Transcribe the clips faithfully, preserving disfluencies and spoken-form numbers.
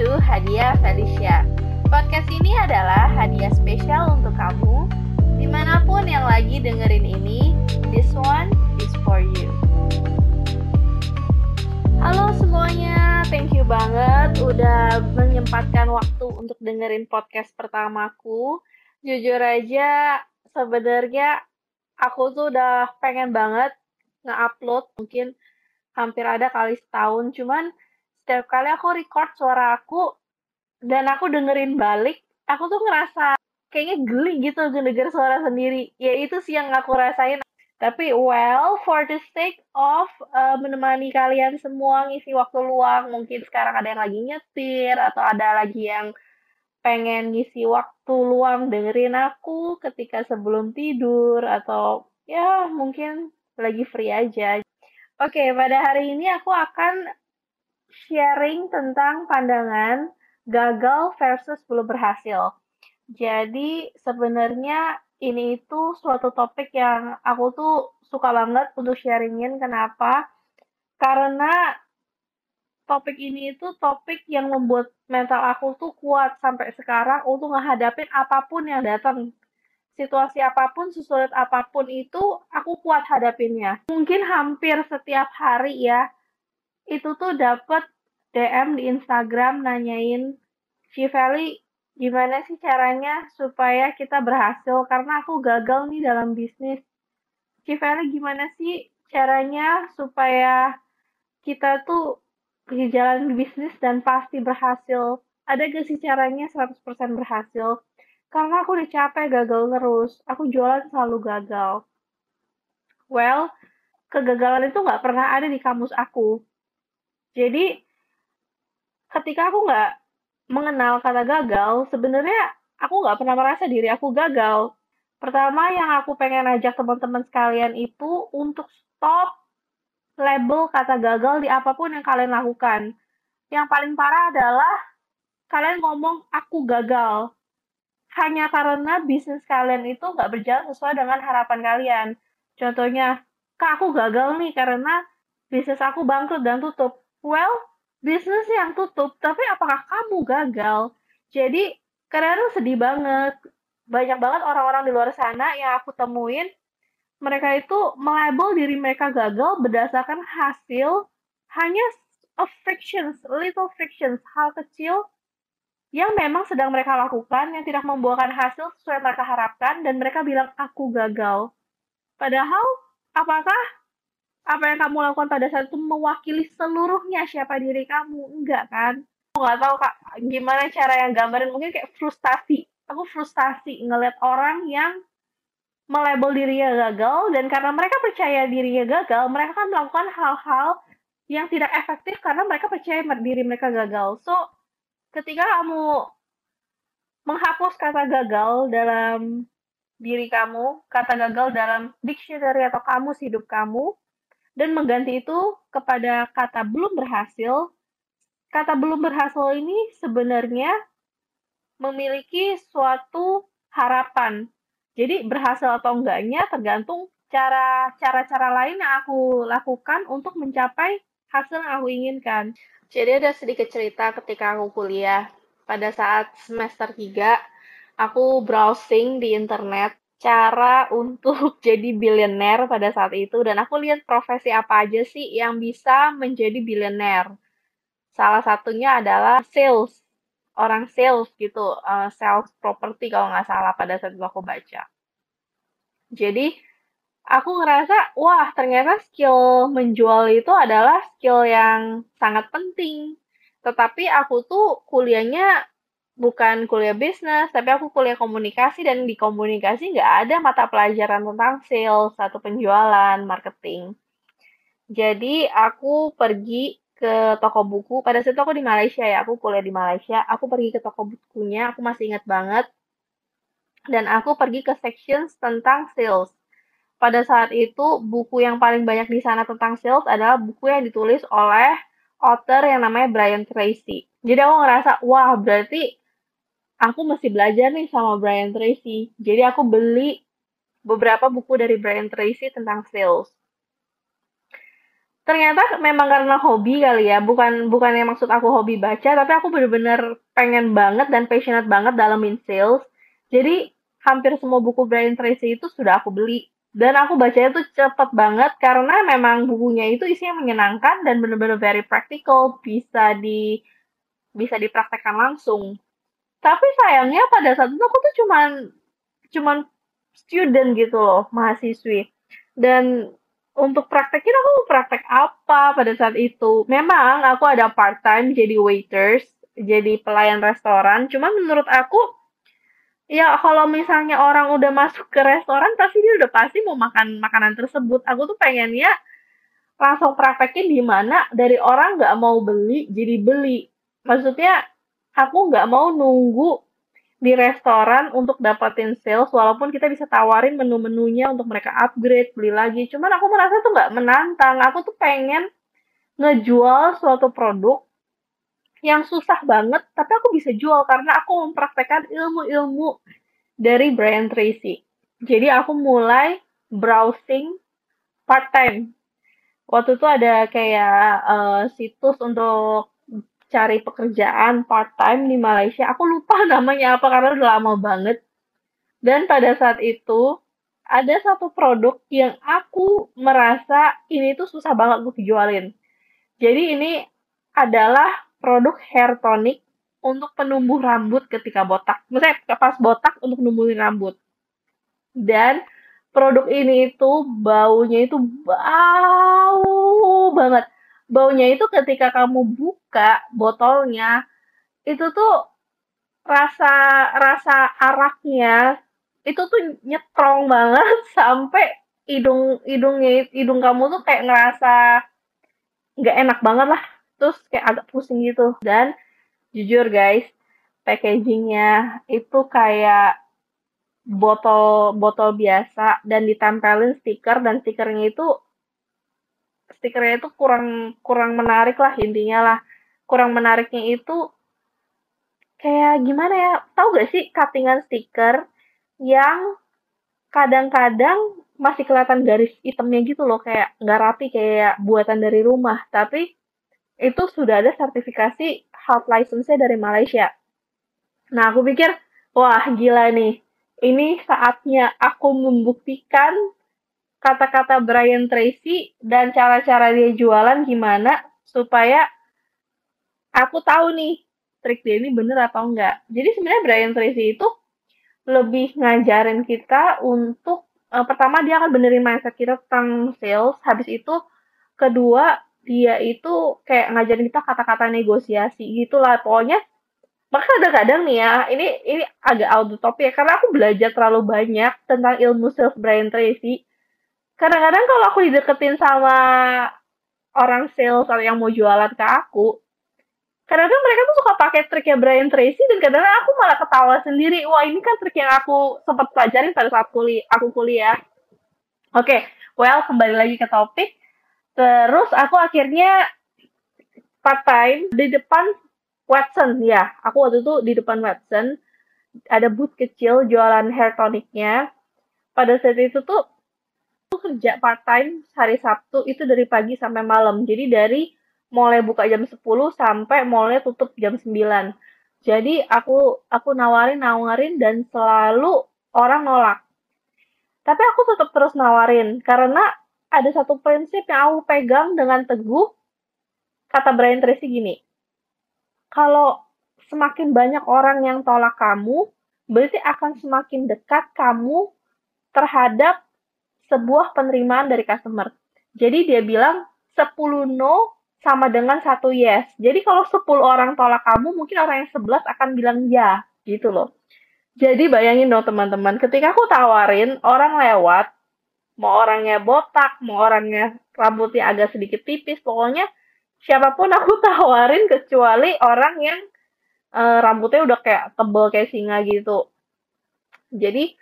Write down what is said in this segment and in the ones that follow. to Hadiah Felicia. Podcast ini adalah hadiah spesial untuk kamu, dimanapun yang lagi dengerin ini. This one is for you. Halo semuanya, thank you banget udah menyempatkan waktu untuk dengerin podcast pertamaku. Jujur aja, sebenarnya aku tuh udah pengen banget nge-upload, mungkin hampir ada kali setahun, cuman setiap kali aku record suara aku dan aku dengerin balik, aku tuh ngerasa kayaknya geli gitu denger suara sendiri. Ya itu sih yang aku rasain. Tapi well, for the sake of uh, menemani kalian semua ngisi waktu luang, mungkin sekarang ada yang lagi nyetir atau ada lagi yang pengen ngisi waktu luang dengerin aku ketika sebelum tidur atau ya mungkin lagi free aja. Oke, pada hari ini aku akan sharing tentang pandangan gagal versus belum berhasil. Jadi sebenarnya ini itu suatu topik yang aku tuh suka banget untuk sharingin. Kenapa? Karena topik ini itu topik yang membuat mental aku tuh kuat sampai sekarang untuk ngehadapin apapun yang datang. Situasi apapun, sesulit apapun itu aku kuat hadapinnya. Mungkin hampir setiap hari ya, itu tuh dapet D M di Instagram nanyain, Shively, gimana sih caranya supaya kita berhasil? Karena aku gagal nih dalam bisnis. Shively, gimana sih caranya supaya kita tuh di jalan bisnis dan pasti berhasil? Ada gak sih caranya seratus persen berhasil? Karena aku udah capek gagal terus. Aku jualan selalu gagal. Well, kegagalan itu gak pernah ada di kamus aku. Jadi, ketika aku nggak mengenal kata gagal, sebenarnya aku nggak pernah merasa diri aku gagal. Pertama yang aku pengen ajak teman-teman sekalian itu untuk stop label kata gagal di apapun yang kalian lakukan. Yang paling parah adalah kalian ngomong aku gagal hanya karena bisnis kalian itu nggak berjalan sesuai dengan harapan kalian. Contohnya, kak aku gagal nih karena bisnis aku bangkrut dan tutup. Well, bisnis yang tutup, tapi apakah kamu gagal? Jadi, kadang-kadang sedih banget. Banyak banget orang-orang di luar sana yang aku temuin, mereka itu melabel diri mereka gagal berdasarkan hasil hanya a frictions, little frictions, hal kecil yang memang sedang mereka lakukan, yang tidak membuahkan hasil sesuai yang mereka harapkan, dan mereka bilang, aku gagal. Padahal, apakah apa yang kamu lakukan pada saat itu mewakili seluruhnya siapa diri kamu? Enggak kan? Aku nggak tahu kak, gimana cara yang gambarin, mungkin kayak frustasi. Aku frustasi ngeliat orang yang melabel dirinya gagal, dan karena mereka percaya dirinya gagal, mereka kan melakukan hal-hal yang tidak efektif karena mereka percaya diri mereka gagal. So, ketika kamu menghapus kata gagal dalam diri kamu, kata gagal dalam dictionary atau kamus hidup kamu, dan mengganti itu kepada kata belum berhasil, kata belum berhasil ini sebenarnya memiliki suatu harapan. Jadi berhasil atau enggaknya tergantung cara, cara-cara lain yang aku lakukan untuk mencapai hasil yang aku inginkan. Jadi ada sedikit cerita ketika aku kuliah. Pada saat semester tiga, aku browsing di internet cara untuk jadi bilioner pada saat itu, dan aku lihat profesi apa aja sih yang bisa menjadi bilioner. Salah satunya adalah sales, orang sales gitu, uh, sales property kalau nggak salah pada saat itu aku baca. Jadi aku ngerasa, wah ternyata skill menjual itu adalah skill yang sangat penting. Tetapi aku tuh kuliahnya bukan kuliah bisnis, tapi aku kuliah komunikasi, dan di komunikasi nggak ada mata pelajaran tentang sales atau penjualan, marketing. Jadi aku pergi ke toko buku, pada saat itu aku di Malaysia ya, aku kuliah di Malaysia, aku pergi ke toko bukunya, aku masih ingat banget, dan aku pergi ke sections tentang sales. Pada saat itu buku yang paling banyak di sana tentang sales adalah buku yang ditulis oleh author yang namanya Brian Tracy. Jadi aku ngerasa, wah berarti aku mesti belajar nih sama Brian Tracy. Jadi aku beli beberapa buku dari Brian Tracy tentang sales. ternyata memang karena hobi kali ya, bukan bukan yang maksud aku hobi baca, tapi aku benar-benar pengen banget dan passionate banget dalam in sales. Jadi hampir semua buku Brian Tracy itu sudah aku beli dan aku bacanya tuh cepet banget karena memang bukunya itu isinya menyenangkan dan benar-benar very practical, bisa di bisa dipraktekkan langsung. Tapi sayangnya pada saat itu aku tuh cuman cuman student gitu loh, mahasiswi. Dan untuk praktekin aku praktek apa pada saat itu? Memang aku ada part time jadi waiters, jadi pelayan restoran. Cuma menurut aku, ya kalau misalnya orang udah masuk ke restoran, pasti dia udah pasti mau makan makanan tersebut. Aku tuh pengennya langsung praktekin di mana dari orang nggak mau beli jadi beli. Maksudnya aku nggak mau nunggu di restoran untuk dapetin sales, walaupun kita bisa tawarin menu-menunya untuk mereka upgrade, beli lagi. Cuman aku merasa tuh nggak menantang. Aku tuh pengen ngejual suatu produk yang susah banget, tapi aku bisa jual karena aku mempraktekkan ilmu-ilmu dari Brian Tracy. Jadi aku mulai browsing part-time. Waktu itu ada kayak uh, situs untuk cari pekerjaan part-time di Malaysia. Aku lupa namanya apa karena udah lama banget. Dan pada saat itu, ada satu produk yang aku merasa ini tuh susah banget untuk dijualin. Jadi ini adalah produk hair tonic untuk penumbuh rambut ketika botak. Misalnya pas botak untuk numbuhin rambut. Dan produk ini itu baunya itu bau banget. Baunya itu ketika kamu buka botolnya, itu tuh rasa rasa araknya itu tuh nyetrong banget sampai hidung hidungnya hidung kamu tuh kayak ngerasa nggak enak banget lah, terus kayak agak pusing gitu. Dan jujur guys, packagingnya itu kayak botol botol biasa dan ditempelin stiker, dan stikernya itu stikernya itu kurang kurang menarik lah, intinya lah kurang menariknya itu kayak gimana ya, tahu gak sih cuttingan stiker yang kadang-kadang masih kelihatan garis hitamnya gitu loh, kayak nggak rapi kayak buatan dari rumah, tapi itu sudah ada sertifikasi health license-nya dari Malaysia. Nah aku pikir wah gila nih, ini saatnya aku membuktikan kata-kata Brian Tracy dan cara-cara dia jualan gimana supaya aku tahu nih trik dia ini bener atau enggak. Jadi sebenarnya Brian Tracy itu lebih ngajarin kita untuk eh, pertama dia akan benerin mindset kita tentang sales, habis itu kedua dia itu kayak ngajarin kita kata-kata negosiasi gitulah pokoknya. Maka kadang-kadang nih ya, ini ini agak out the topic ya, karena aku belajar terlalu banyak tentang ilmu sales Brian Tracy. Kadang-kadang kalau aku dideketin sama orang sales atau yang mau jualan ke aku, kadang-kadang mereka tuh suka pakai triknya Brian Tracy, dan kadang-kadang aku malah ketawa sendiri. Wah, ini kan trik yang aku sempat pelajarin pada saat kuliah, aku kuliah. Oke, okay, well, kembali lagi ke topik. Terus aku akhirnya part-time di depan Watson. Ya, aku waktu itu di depan Watson. Ada booth kecil jualan hair tonic-nya. Pada saat itu tuh, aku kerja part-time hari Sabtu itu dari pagi sampai malam. Jadi dari mulai buka jam sepuluh sampai mulai tutup jam sembilan. Jadi aku aku nawarin-nawarin dan selalu orang nolak. Tapi aku tetap terus nawarin karena ada satu prinsip yang aku pegang dengan teguh. Kata Brian Tracy gini, kalau semakin banyak orang yang tolak kamu, berarti akan semakin dekat kamu terhadap sebuah penerimaan dari customer. Jadi dia bilang sepuluh no sama dengan satu yes. Jadi kalau sepuluh orang tolak kamu, mungkin orang yang sebelas akan bilang ya, gitu loh. Jadi bayangin dong teman-teman, ketika aku tawarin orang lewat, mau orangnya botak, mau orangnya rambutnya agak sedikit tipis, pokoknya siapapun aku tawarin kecuali orang yang e, rambutnya udah kayak tebel kayak singa gitu. Jadi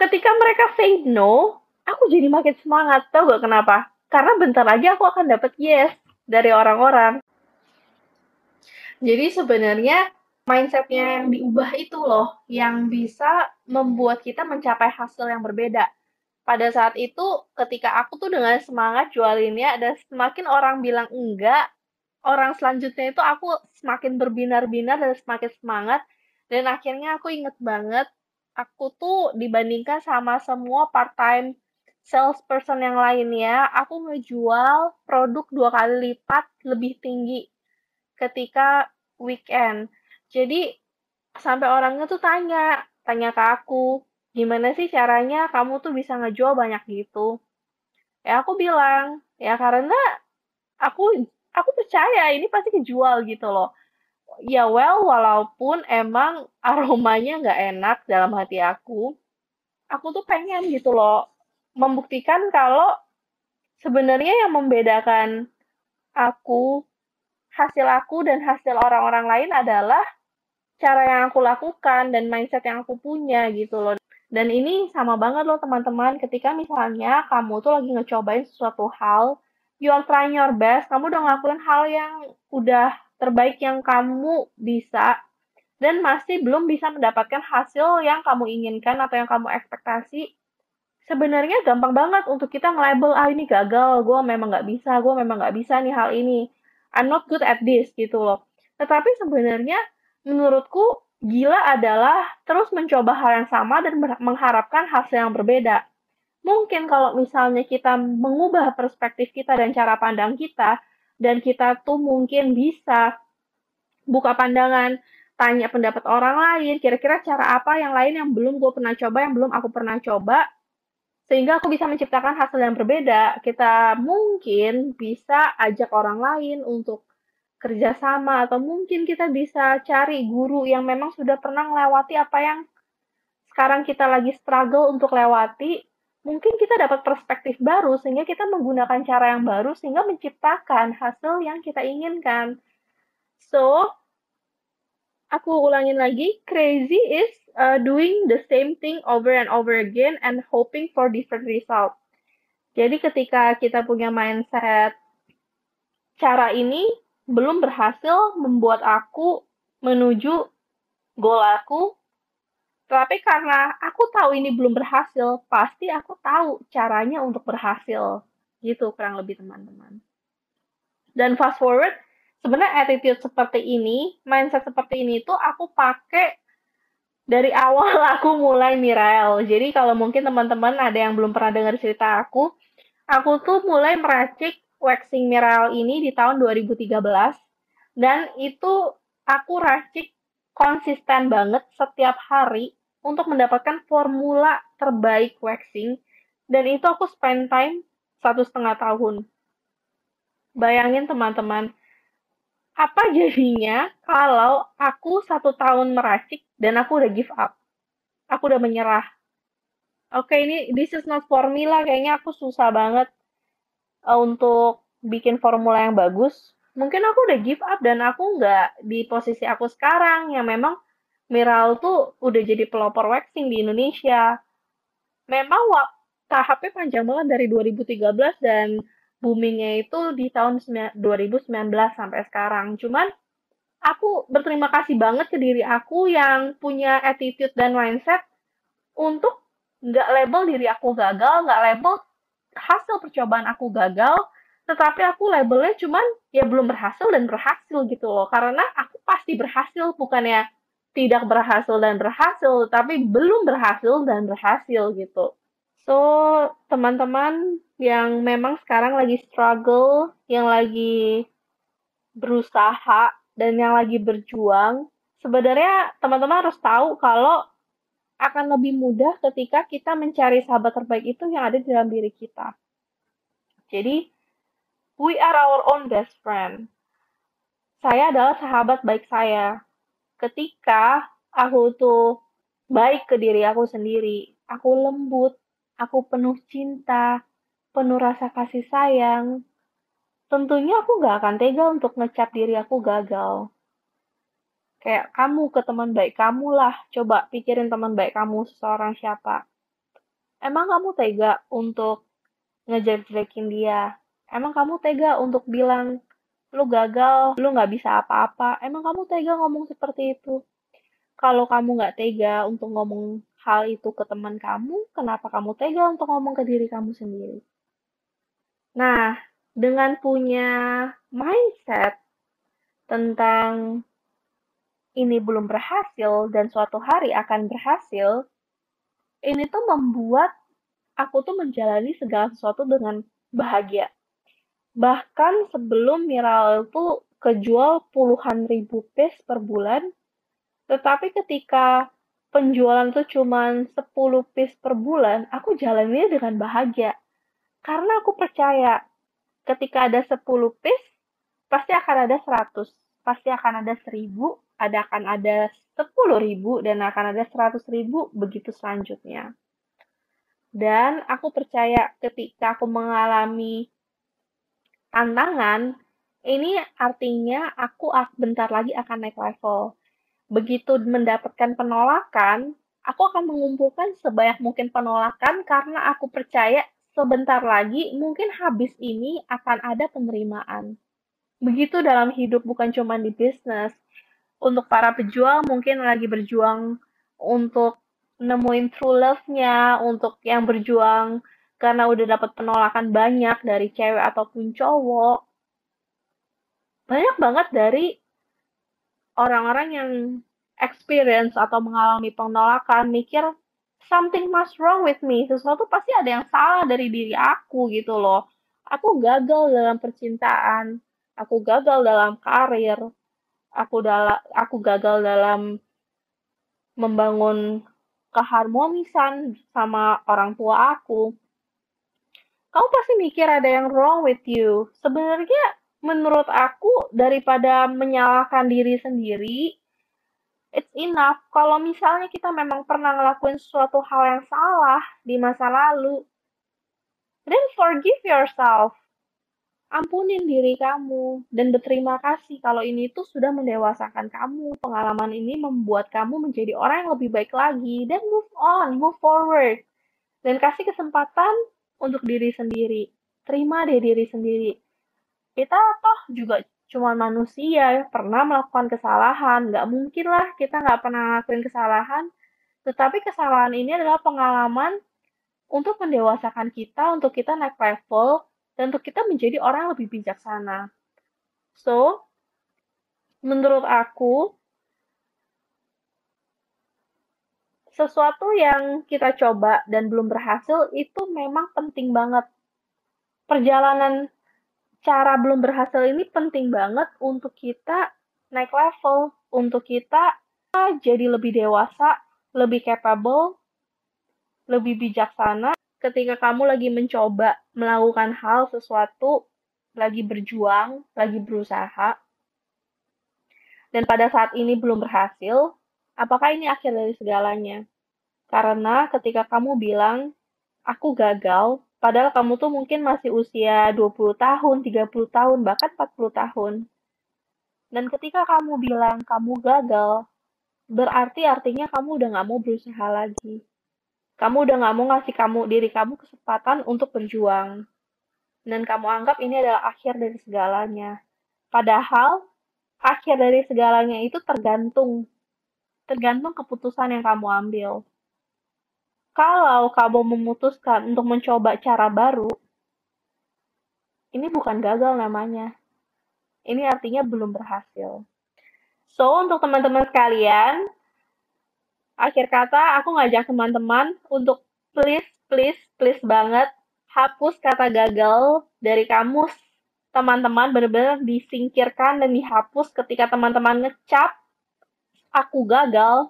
ketika mereka say no, aku jadi makin semangat. Tau gak kenapa? Karena bentar aja aku akan dapat yes dari orang-orang. Jadi sebenarnya mindsetnya yang diubah itu loh, yang bisa membuat kita mencapai hasil yang berbeda. pada saat itu ketika aku tuh dengan semangat jualinnya, ada semakin orang bilang enggak, orang selanjutnya itu aku semakin berbinar-binar dan semakin semangat. Dan akhirnya aku inget banget, aku tuh dibandingkan sama semua part-time salesperson yang lainnya, aku ngejual produk dua kali lipat lebih tinggi ketika weekend. Jadi sampai orangnya tuh tanya, tanya ke aku, gimana sih caranya kamu tuh bisa ngejual banyak gitu? Ya aku bilang, ya karena aku aku percaya ini pasti kejual gitu loh. Ya well, walaupun emang aromanya nggak enak dalam hati aku, aku tuh pengen gitu loh membuktikan kalau sebenarnya yang membedakan aku, hasil aku dan hasil orang-orang lain adalah cara yang aku lakukan dan mindset yang aku punya gitu loh. Dan ini sama banget loh teman-teman, ketika misalnya kamu tuh lagi ngecobain sesuatu hal, you are trying your best, kamu udah ngelakuin hal yang udah terbaik yang kamu bisa, dan masih belum bisa mendapatkan hasil yang kamu inginkan atau yang kamu ekspektasi, sebenarnya gampang banget untuk kita nge-label, ah ini gagal, gue memang nggak bisa, gue memang nggak bisa nih hal ini, I'm not good at this gitu loh. Tetapi sebenarnya menurutku, gila adalah terus mencoba hal yang sama dan mengharapkan hasil yang berbeda. Mungkin kalau misalnya kita mengubah perspektif kita dan cara pandang kita, dan kita tuh mungkin bisa buka pandangan, tanya pendapat orang lain, kira-kira cara apa yang lain yang belum gue pernah coba, yang belum aku pernah coba, sehingga aku bisa menciptakan hasil yang berbeda. Kita mungkin bisa ajak orang lain untuk kerjasama, atau mungkin kita bisa cari guru yang memang sudah pernah melewati apa yang sekarang kita lagi struggle untuk lewati. Mungkin kita dapat perspektif baru, sehingga kita menggunakan cara yang baru, sehingga menciptakan hasil yang kita inginkan. So, aku ulangin lagi, crazy is uh, doing the same thing over and over again and hoping for different result. Jadi ketika kita punya mindset cara ini, belum berhasil membuat aku menuju goal aku, tapi karena aku tahu ini belum berhasil, pasti aku tahu caranya untuk berhasil, gitu kurang lebih teman-teman. Dan fast forward, sebenarnya attitude seperti ini, mindset seperti ini tuh aku pakai dari awal aku mulai Mirail. Jadi kalau mungkin teman-teman ada yang belum pernah dengar cerita aku, aku tuh mulai meracik waxing Mirail ini di tahun dua ribu tiga belas, dan itu aku racik konsisten banget setiap hari untuk mendapatkan formula terbaik waxing, dan itu aku spend time satu setengah tahun. Bayangin teman-teman, apa jadinya kalau aku satu tahun meracik dan aku udah give up, aku udah menyerah. Oke, ini this is not formula, kayaknya aku susah banget untuk bikin formula yang bagus, mungkin aku udah give up dan aku nggak di posisi aku sekarang yang memang Mirail tuh udah jadi pelopor waxing di Indonesia. Memang tahapnya panjang banget dari dua ribu tiga belas dan boomingnya itu di tahun dua ribu sembilan belas sampai sekarang. Cuman aku berterima kasih banget ke diri aku yang punya attitude dan mindset untuk nggak label diri aku gagal, nggak label hasil percobaan aku gagal, tetapi aku labelnya cuman ya belum berhasil dan berhasil gitu loh. Karena aku pasti berhasil, bukannya tidak berhasil dan berhasil, tapi belum berhasil dan berhasil gitu. So, teman-teman yang memang sekarang lagi struggle, yang lagi berusaha, dan yang lagi berjuang, sebenarnya teman-teman harus tahu kalau akan lebih mudah ketika kita mencari sahabat terbaik itu yang ada di dalam diri kita. Jadi, we are our own best friend. Saya adalah sahabat baik saya. Ketika aku tuh baik ke diri aku sendiri, aku lembut, aku penuh cinta, penuh rasa kasih sayang, tentunya aku gak akan tega untuk ngecap diri aku gagal. Kayak kamu ke teman baik kamu lah, coba pikirin teman baik kamu seseorang siapa. Emang kamu tega untuk ngejelek-jelekin dia? Emang kamu tega untuk bilang, lu gagal, lu gak bisa apa-apa? Emang kamu tega ngomong seperti itu? Kalau kamu gak tega untuk ngomong hal itu ke teman kamu, kenapa kamu tega untuk ngomong ke diri kamu sendiri? Nah, dengan punya mindset tentang ini belum berhasil dan suatu hari akan berhasil, ini tuh membuat aku tuh menjalani segala sesuatu dengan bahagia. Bahkan sebelum Mirail tuh kejual puluhan ribu piece per bulan, tetapi ketika penjualan tuh cuman sepuluh piece per bulan, aku jalaninnya dengan bahagia. Karena aku percaya ketika ada sepuluh piece, pasti akan ada seratus, pasti akan ada seribu, ada akan ada sepuluh ribu, dan akan ada seratus ribu, begitu selanjutnya. Dan aku percaya ketika aku mengalami tantangan, ini artinya aku bentar lagi akan naik level. Begitu mendapatkan penolakan, aku akan mengumpulkan sebanyak mungkin penolakan karena aku percaya sebentar lagi mungkin habis ini akan ada penerimaan. Begitu dalam hidup, bukan cuma di bisnis. Untuk para pejuang mungkin lagi berjuang untuk nemuin true love-nya, untuk yang berjuang karena udah dapat penolakan banyak dari cewek ataupun cowok. Banyak banget dari orang-orang yang experience atau mengalami penolakan mikir something must wrong with me, sesuatu pasti ada yang salah dari diri aku gitu loh. Aku gagal dalam percintaan, aku gagal dalam karir, aku dala- aku gagal dalam membangun keharmonisan sama orang tua aku. Kamu pasti mikir ada yang wrong with you. Sebenarnya menurut aku, daripada menyalahkan diri sendiri, it's enough. Kalau misalnya kita memang pernah ngelakuin suatu hal yang salah di masa lalu, then forgive yourself. Ampunin diri kamu, dan berterima kasih kalau ini tuh sudah mendewasakan kamu. Pengalaman ini membuat kamu menjadi orang yang lebih baik lagi, dan move on, move forward. Dan kasih kesempatan untuk diri sendiri. Terima deh diri sendiri. Kita toh juga cuma manusia, pernah melakukan kesalahan. Nggak mungkin lah kita nggak pernah ngelakuin kesalahan. Tetapi kesalahan ini adalah pengalaman untuk mendewasakan kita, untuk kita naik level, dan untuk kita menjadi orang yang lebih bijaksana. So, menurut aku, sesuatu yang kita coba dan belum berhasil itu memang penting banget. Perjalanan cara belum berhasil ini penting banget untuk kita naik level, untuk kita jadi lebih dewasa, lebih capable, lebih bijaksana. Ketika kamu lagi mencoba melakukan hal sesuatu, lagi berjuang, lagi berusaha, dan pada saat ini belum berhasil, apakah ini akhir dari segalanya? Karena ketika kamu bilang, aku gagal, padahal kamu tuh mungkin masih usia dua puluh tahun, tiga puluh tahun, bahkan empat puluh tahun. Dan ketika kamu bilang kamu gagal, berarti artinya kamu udah nggak mau berusaha lagi. Kamu udah nggak mau ngasih kamu diri kamu kesempatan untuk berjuang. Dan kamu anggap ini adalah akhir dari segalanya. Padahal, akhir dari segalanya itu tergantung. Tergantung keputusan yang kamu ambil. Kalau kamu memutuskan untuk mencoba cara baru, ini bukan gagal namanya. Ini artinya belum berhasil. So, untuk teman-teman sekalian, akhir kata aku ngajak teman-teman untuk please, please, please banget hapus kata gagal dari kamus. Teman-teman benar-benar disingkirkan dan dihapus ketika teman-teman ngecap, aku gagal,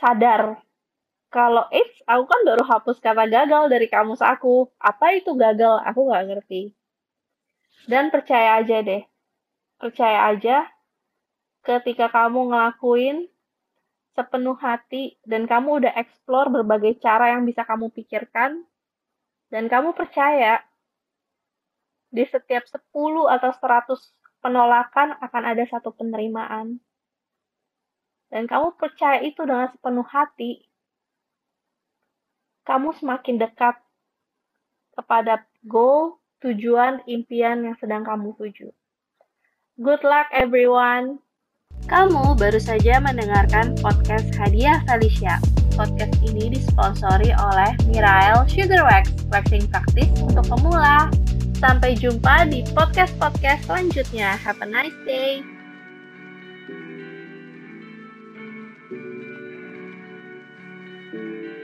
sadar. Kalau it's, aku kan baru hapus kata gagal dari kamus aku. Apa itu gagal? Aku nggak ngerti. Dan percaya aja deh. Percaya aja ketika kamu ngelakuin sepenuh hati dan kamu udah explore berbagai cara yang bisa kamu pikirkan. Dan kamu percaya di setiap sepuluh atau seratus penolakan akan ada satu penerimaan. Dan kamu percaya itu dengan sepenuh hati. Kamu semakin dekat kepada goal, tujuan, impian yang sedang kamu tuju. Good luck everyone! Kamu baru saja mendengarkan podcast Hadiah Felicia. Podcast ini disponsori oleh Mirail Sugar Wax, waxing praktis untuk pemula. Sampai jumpa di podcast-podcast selanjutnya. Have a nice day. Thank you.